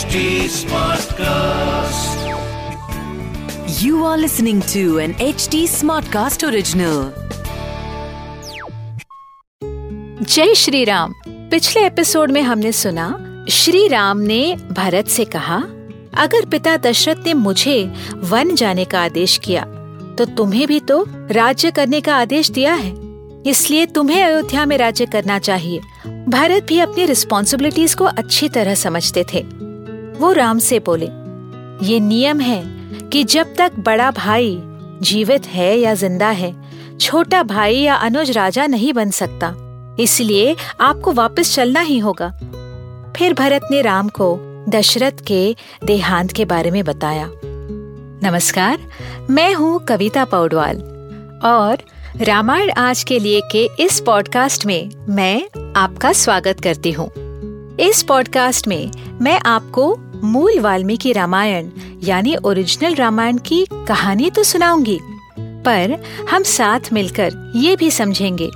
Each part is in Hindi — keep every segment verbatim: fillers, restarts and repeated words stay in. H T Smartcast. You are listening to an H T Smartcast original. जय श्री राम। पिछले एपिसोड में हमने सुना श्री राम ने भरत से कहा, अगर पिता दशरथ ने मुझे वन जाने का आदेश किया तो तुम्हें भी तो राज्य करने का आदेश दिया है, इसलिए तुम्हें अयोध्या में राज्य करना चाहिए। भारत भी अपनी रिस्पॉन्सिबिलिटीज को अच्छी तरह समझते थे। वो राम से बोले, ये नियम है कि जब तक बड़ा भाई जीवित है या जिंदा है, छोटा भाई या अनुज राजा नहीं बन सकता, इसलिए आपको वापस चलना ही होगा। फिर भरत ने राम को दशरथ के देहांत के बारे में बताया। नमस्कार, मैं हूँ कविता पौडवाल और रामायण आज के लिए के इस पॉडकास्ट में मैं आपका स्वागत करती हूँ। इस पॉडकास्ट में मैं आपको मूल वाल्मीकि रामायण यानी ओरिजिनल रामायण की कहानी तो सुनाऊंगी, पर हम साथ मिलकर ये भी समझेंगे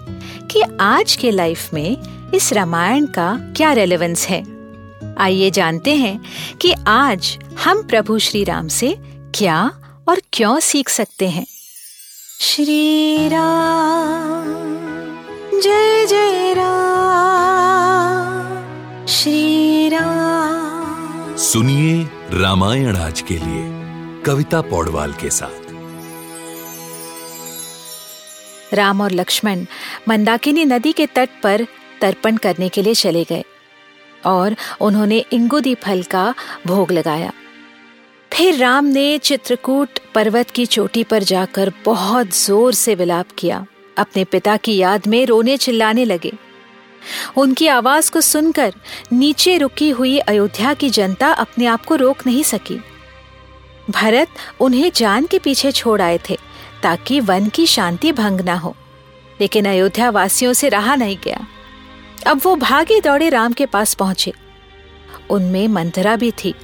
कि आज के लाइफ में इस रामायण का क्या रेलेवेंस है। आइए जानते हैं कि आज हम प्रभु श्री राम से क्या और क्यों सीख सकते हैं। श्री राम जय जय राम, श्री राम। सुनिए रामायण आज के लिए कविता पौडवाल के साथ। राम और लक्ष्मण मंदाकिनी नदी के तट पर तर्पण करने के लिए चले गए और उन्होंने इंगुदी फल का भोग लगाया। फिर राम ने चित्रकूट पर्वत की चोटी पर जाकर बहुत जोर से विलाप किया। अपने पिता की याद में रोने चिल्लाने लगे। उनकी आवाज को सुनकर नीचे रुकी हुई अयोध्या की जनता अपने आप को रोक नहीं सकी। भरत उन्हें जान के पीछे छोड़ आए थे ताकि वन की शांति भंग ना हो, लेकिन अयोध्या वासियों से रहा नहीं गया। अब वो भागे दौड़े राम के पास पहुंचे। उनमें मंथरा भी थी।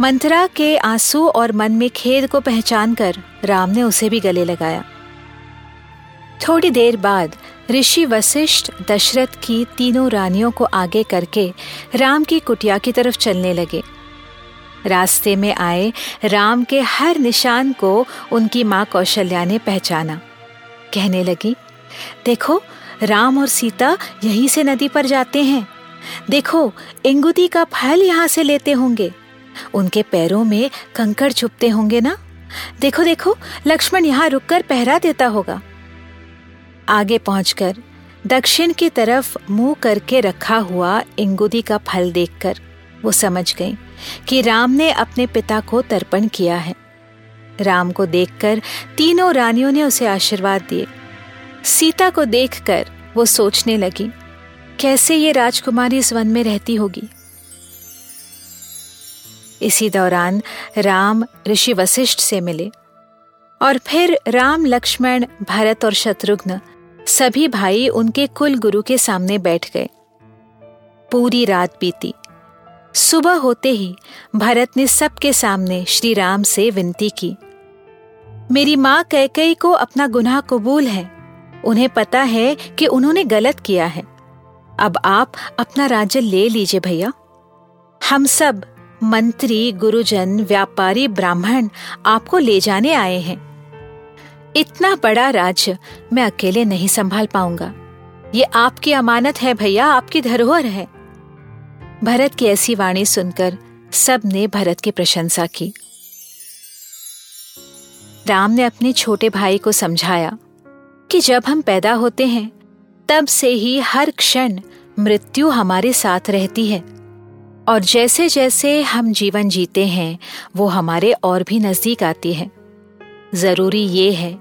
मंथरा के आंसू और मन में खेद को पहचान कर राम ने उसे भी गले लगाया। थोड़ी देर बाद ऋषि वशिष्ठ दशरथ की तीनों रानियों को आगे करके राम की कुटिया की तरफ चलने लगे। रास्ते में आए राम के हर निशान को उनकी माँ कौशल्या ने पहचाना। कहने लगी, देखो राम और सीता यहीं से नदी पर जाते हैं, देखो इंगुदी का फल यहाँ से लेते होंगे, उनके पैरों में कंकड़ छुपते होंगे ना, देखो देखो लक्ष्मण यहाँ रुककर पहरा देता होगा। आगे पहुंचकर दक्षिण की तरफ मुंह करके रखा हुआ इंगुदी का फल देखकर वो समझ गई कि राम ने अपने पिता को तर्पण किया है। राम को देखकर तीनों रानियों ने उसे आशीर्वाद दिए। सीता को देखकर वो सोचने लगी, कैसे ये राजकुमारी इस वन में रहती होगी। इसी दौरान राम ऋषि वशिष्ठ से मिले और फिर राम, लक्ष्मण, भरत और शत्रुघ्न सभी भाई उनके कुल गुरु के सामने बैठ गए। पूरी रात बीती। सुबह होते ही भरत ने सबके सामने श्री राम से विनती की, मेरी माँ कैकेयी को अपना गुनाह कबूल है, उन्हें पता है कि उन्होंने गलत किया है, अब आप अपना राज्य ले लीजिए भैया। हम सब मंत्री, गुरुजन, व्यापारी, ब्राह्मण आपको ले जाने आए हैं। इतना बड़ा राज्य मैं अकेले नहीं संभाल पाऊंगा, ये आपकी अमानत है भैया, आपकी धरोहर है। भरत की ऐसी वाणी सुनकर सब ने भरत की प्रशंसा की। राम ने अपने छोटे भाई को समझाया कि जब हम पैदा होते हैं तब से ही हर क्षण मृत्यु हमारे साथ रहती है और जैसे जैसे हम जीवन जीते हैं वो हमारे और भी नजदीक आती है। जरूरी ये है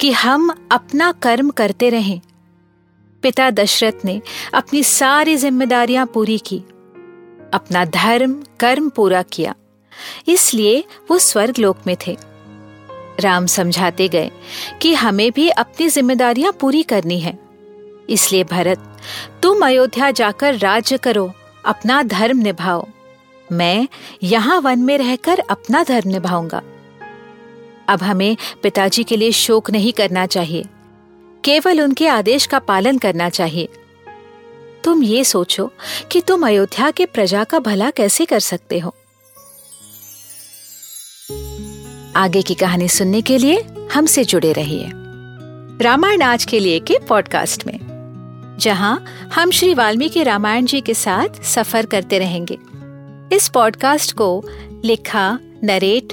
कि हम अपना कर्म करते रहें। पिता दशरथ ने अपनी सारी जिम्मेदारियां पूरी की, अपना धर्म कर्म पूरा किया, इसलिए वो स्वर्ग लोक में थे। राम समझाते गए कि हमें भी अपनी जिम्मेदारियां पूरी करनी है, इसलिए भरत तुम अयोध्या जाकर राज्य करो, अपना धर्म निभाओ, मैं यहाँ वन में रहकर अपना धर्म निभाऊंगा। अब हमें पिताजी के लिए शोक नहीं करना चाहिए, केवल उनके आदेश का पालन करना चाहिए। तुम ये सोचो कि तुम अयोध्या के प्रजा का भला कैसे कर सकते हो। आगे की कहानी सुनने के लिए हमसे जुड़े रहिए रामायण आज के लिए के पॉडकास्ट में, जहां हम श्री वाल्मीकि रामायण जी के साथ सफर करते रहेंगे। इस पॉडकास्ट को लिखा, narrate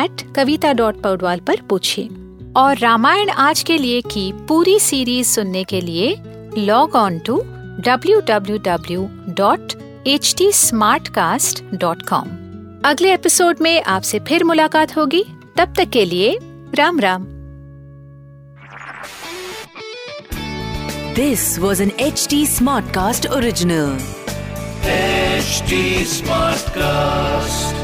eight Kavita dot Paudwal पर पूछिए। और रामायण आज के लिए की पूरी सीरीज सुनने के लिए log on to W W W dot H T Smartcast dot com. अगले एपिसोड में आपसे फिर मुलाकात होगी। तब तक के लिए Ram Ram. This was an H T Smartcast original. H T Smartcast.